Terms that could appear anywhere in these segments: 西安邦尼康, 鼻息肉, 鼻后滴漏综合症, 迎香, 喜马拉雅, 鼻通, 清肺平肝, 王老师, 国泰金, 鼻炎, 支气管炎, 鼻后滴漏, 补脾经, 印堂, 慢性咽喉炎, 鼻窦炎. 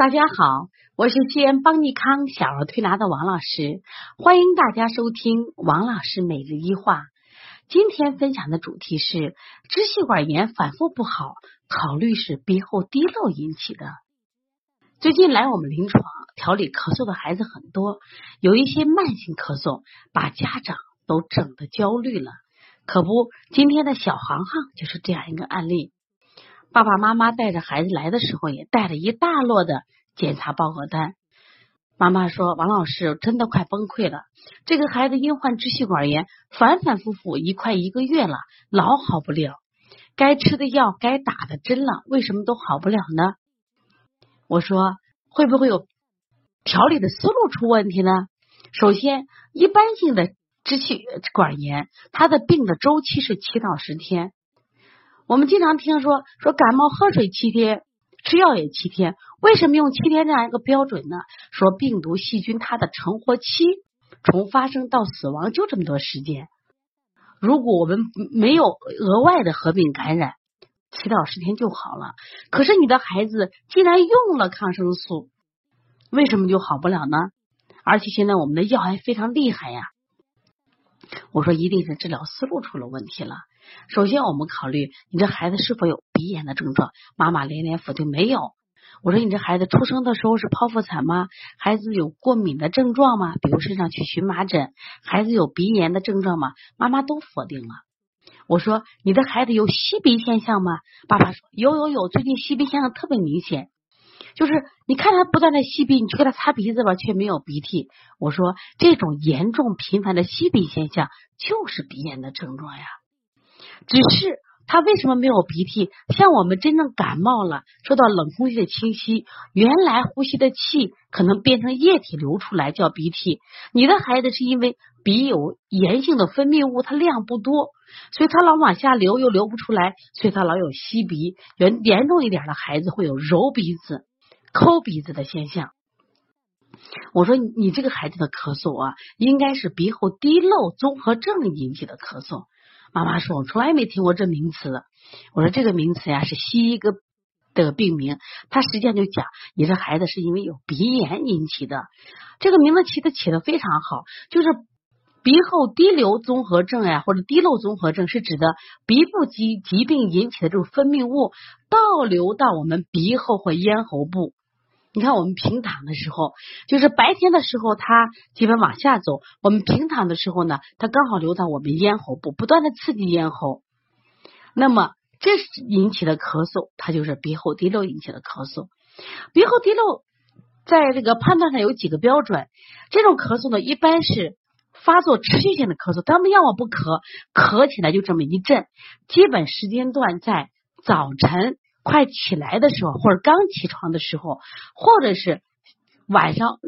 大家好，我是西安邦尼康小儿推拿的王老师，欢迎大家收听王老师每日一话。今天分享的主题是支气管炎反复不好，考虑是鼻后滴漏引起的。最近来我们临床调理咳嗽的孩子很多，有一些慢性咳嗽把家长都整得焦虑了。可不，今天的小航航就是这样一个案例。爸爸妈妈带着孩子来的时候也带了一大摞的检查报告单。妈妈说，王老师真的快崩溃了，这个孩子因患支气管炎反反复复一快一个月了，老好不了，该吃的药该打的针了，为什么都好不了呢？我说会不会有调理的思路出问题呢？首先，一般性的支气管炎它的病的周期是7到10天，我们经常听说感冒喝水7天，吃药也7天，为什么用7天这样一个标准呢？说病毒细菌它的成活期从发生到死亡就这么多时间，如果我们没有额外的合并感染，7到10天就好了。可是你的孩子既然用了抗生素，为什么就好不了呢？而且现在我们的药还非常厉害呀。我说一定是治疗思路出了问题了。首先我们考虑你这孩子是否有鼻炎的症状，妈妈连连否定没有。我说你这孩子出生的时候是剖腹产吗？孩子有过敏的症状吗？比如身上去荨麻疹。孩子有鼻炎的症状吗？妈妈都否定了。我说你的孩子有吸鼻现象吗？爸爸说有，最近吸鼻现象特别明显，就是你看他不断的吸鼻，你去给他擦鼻子吧，却没有鼻涕。我说这种严重频繁的吸鼻现象就是鼻炎的症状呀。只是他为什么没有鼻涕？像我们真正感冒了，受到冷空气的侵袭，原来呼吸的气可能变成液体流出来叫鼻涕。你的孩子是因为鼻有炎性的分泌物，它量不多，所以他老往下流又流不出来，所以他老有吸鼻。严重一点的孩子会有揉鼻子、抠鼻子的现象。我说你这个孩子的咳嗽啊，应该是鼻后滴漏综合症引起的咳嗽。妈妈说我从来没听过这名词。我说这个名词呀是西医的病名，它实际上就讲你这孩子是因为有鼻炎引起的。这个名字起得非常好，就是鼻后滴流综合症呀，或者滴漏综合症，是指的鼻部疾病引起的这种分泌物倒流到我们鼻后或咽喉部。你看我们平躺的时候，就是白天的时候它基本往下走，我们平躺的时候呢，它刚好流到我们咽喉部，不断的刺激咽喉，那么这引起的咳嗽，它就是鼻后滴漏引起的咳嗽。鼻后滴漏在这个判断上有几个标准，这种咳嗽呢一般是发作持续性的咳嗽，他们要么不咳起来就这么一阵，基本时间段在早晨快起来的时候，或者刚起床的时候，或者是晚上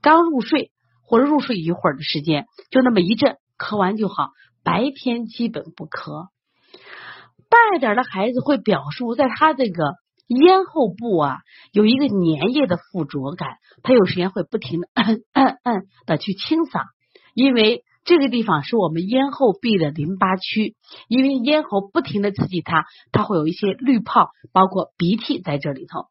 刚入睡或者入睡一会儿的时间，就那么一阵咳完就好，白天基本不咳。大一点的孩子会表述在他这个咽后部啊有一个粘液的附着感，他有时间会不停的的去清嗓，因为这个地方是我们咽后壁的淋巴区，因为咽喉不停的刺激它会有一些滤泡，包括鼻涕在这里头。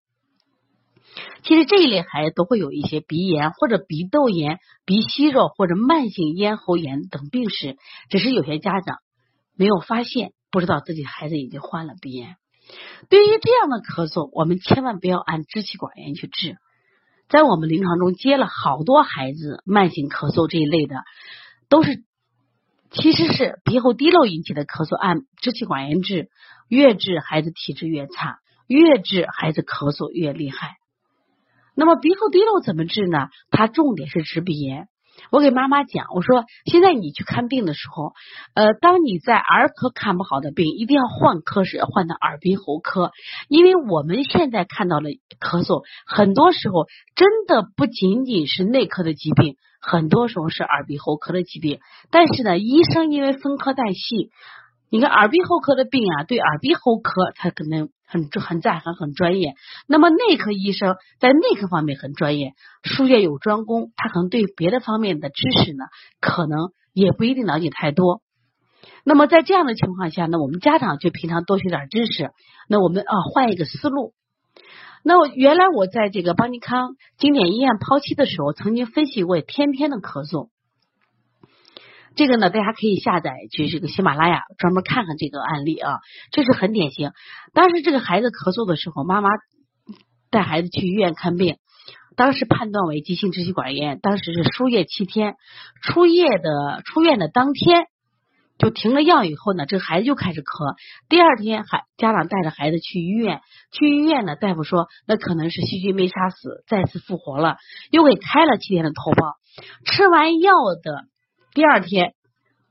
其实这一类孩子都会有一些鼻炎或者鼻窦炎、鼻息肉或者慢性咽喉炎等病史，只是有些家长没有发现，不知道自己孩子已经患了鼻炎。对于这样的咳嗽，我们千万不要按支气管炎去治。在我们临床中接了好多孩子慢性咳嗽这一类的，都是其实是鼻后滴漏引起的咳嗽，按支气管炎治，越治孩子体质越差，越治孩子咳嗽越厉害。那么鼻后滴漏怎么治呢？它重点是治鼻炎。我给妈妈讲，我说现在你去看病的时候，当你在儿科看不好的病，一定要换科室，换到耳鼻喉科，因为我们现在看到了咳嗽，很多时候真的不仅仅是内科的疾病，很多时候是耳鼻喉科的疾病。但是呢，医生因为分科带系，你看耳鼻喉科的病啊，对耳鼻喉科他可能很在行、很专业，那么内科医生在内科方面很专业，术业有专攻，他可能对别的方面的知识呢，可能也不一定了解太多。那么在这样的情况下呢，我们家长就平常多学点知识，那我们换一个思路。那我原来我在这个邦尼康经典医院抛期的时候，曾经分析过天天的咳嗽。这个呢，大家可以下载去这个喜马拉雅专门看看这个案例啊，这是很典型。当时这个孩子咳嗽的时候，妈妈带孩子去医院看病，当时判断为急性支气管炎，当时是输液7天，出院的当天就停了药以后呢，这个孩子就开始咳。第二天家长带着孩子去医院，呢大夫说那可能是细菌没杀死，再次复活了，又给开了7天的头孢。吃完药的第二天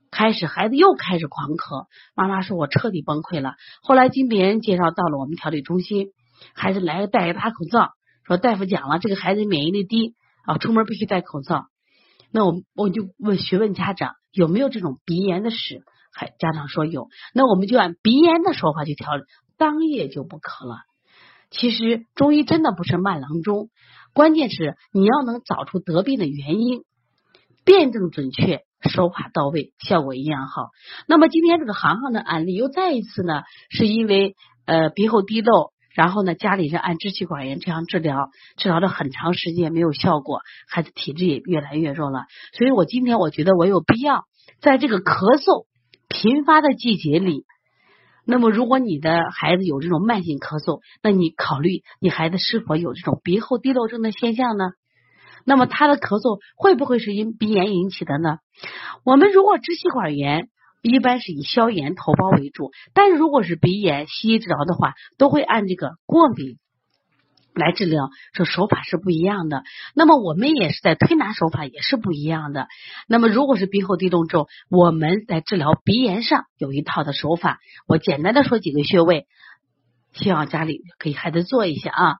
开始，孩子又开始狂咳，妈妈说我彻底崩溃了。后来经别人介绍到了我们调理中心，孩子来戴个大口罩，说大夫讲了这个孩子免疫力低啊，出门必须戴口罩。那我就询问家长有没有这种鼻炎的史，家长说有，那我们就按鼻炎的说法去调理，当夜就不咳了。其实中医真的不是慢郎中，关键是你要能找出得病的原因，辩证准确，手法到位，效果一样好。那么今天这个航航的案例又再一次呢，是因为鼻后滴漏，然后呢家里人按支气管炎这样治疗了很长时间没有效果，孩子体质也越来越弱了。所以今天我觉得我有必要在这个咳嗽频发的季节里，那么如果你的孩子有这种慢性咳嗽，那你考虑你孩子是否有这种鼻后滴漏症的现象呢？那么他的咳嗽会不会是因鼻炎引起的呢？我们如果支气管炎一般是以消炎头孢为主，但是如果是鼻炎，西医治疗的话都会按这个过敏来治疗，这手法是不一样的。那么我们也是在推拿手法也是不一样的。那么如果是鼻后滴漏症，我们在治疗鼻炎上有一套的手法，我简单的说几个穴位，希望家里可以孩子做一下啊。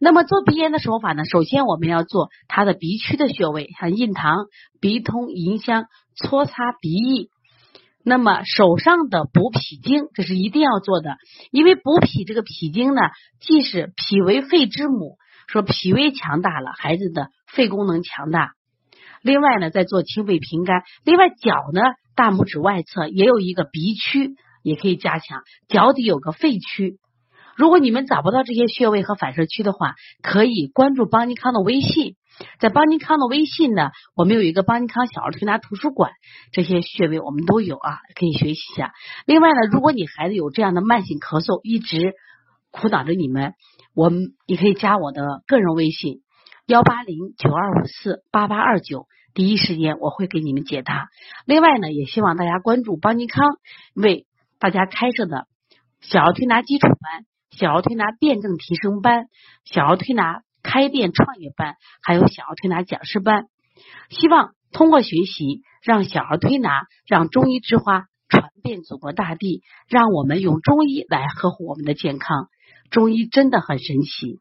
那么做鼻炎的手法呢，首先我们要做它的鼻区的穴位，像印堂、鼻通、迎香、搓擦鼻翼。那么手上的补脾经，这是一定要做的，因为补脾这个脾经呢，既是脾为肺之母，说脾胃强大了，孩子的肺功能强大。另外呢，再做清肺平肝。另外脚呢，大拇指外侧也有一个鼻区，也可以加强，脚底有个肺区。如果你们找不到这些穴位和反射区的话，可以关注邦尼康的微信，在邦尼康的微信呢，我们有一个邦尼康小儿推拿图书馆，这些穴位我们都有啊，可以学习一下。另外呢，如果你孩子有这样的慢性咳嗽，一直苦恼着你们，你可以加我的个人微信18092548829，第一时间我会给你们解答。另外呢，也希望大家关注邦尼康为大家开设的小儿推拿基础班、小儿推拿辩证提升班、小儿推拿开店创业班，还有小儿推拿讲师班，希望通过学习让小儿推拿，让中医之花传遍祖国大地，让我们用中医来呵护我们的健康。中医真的很神奇。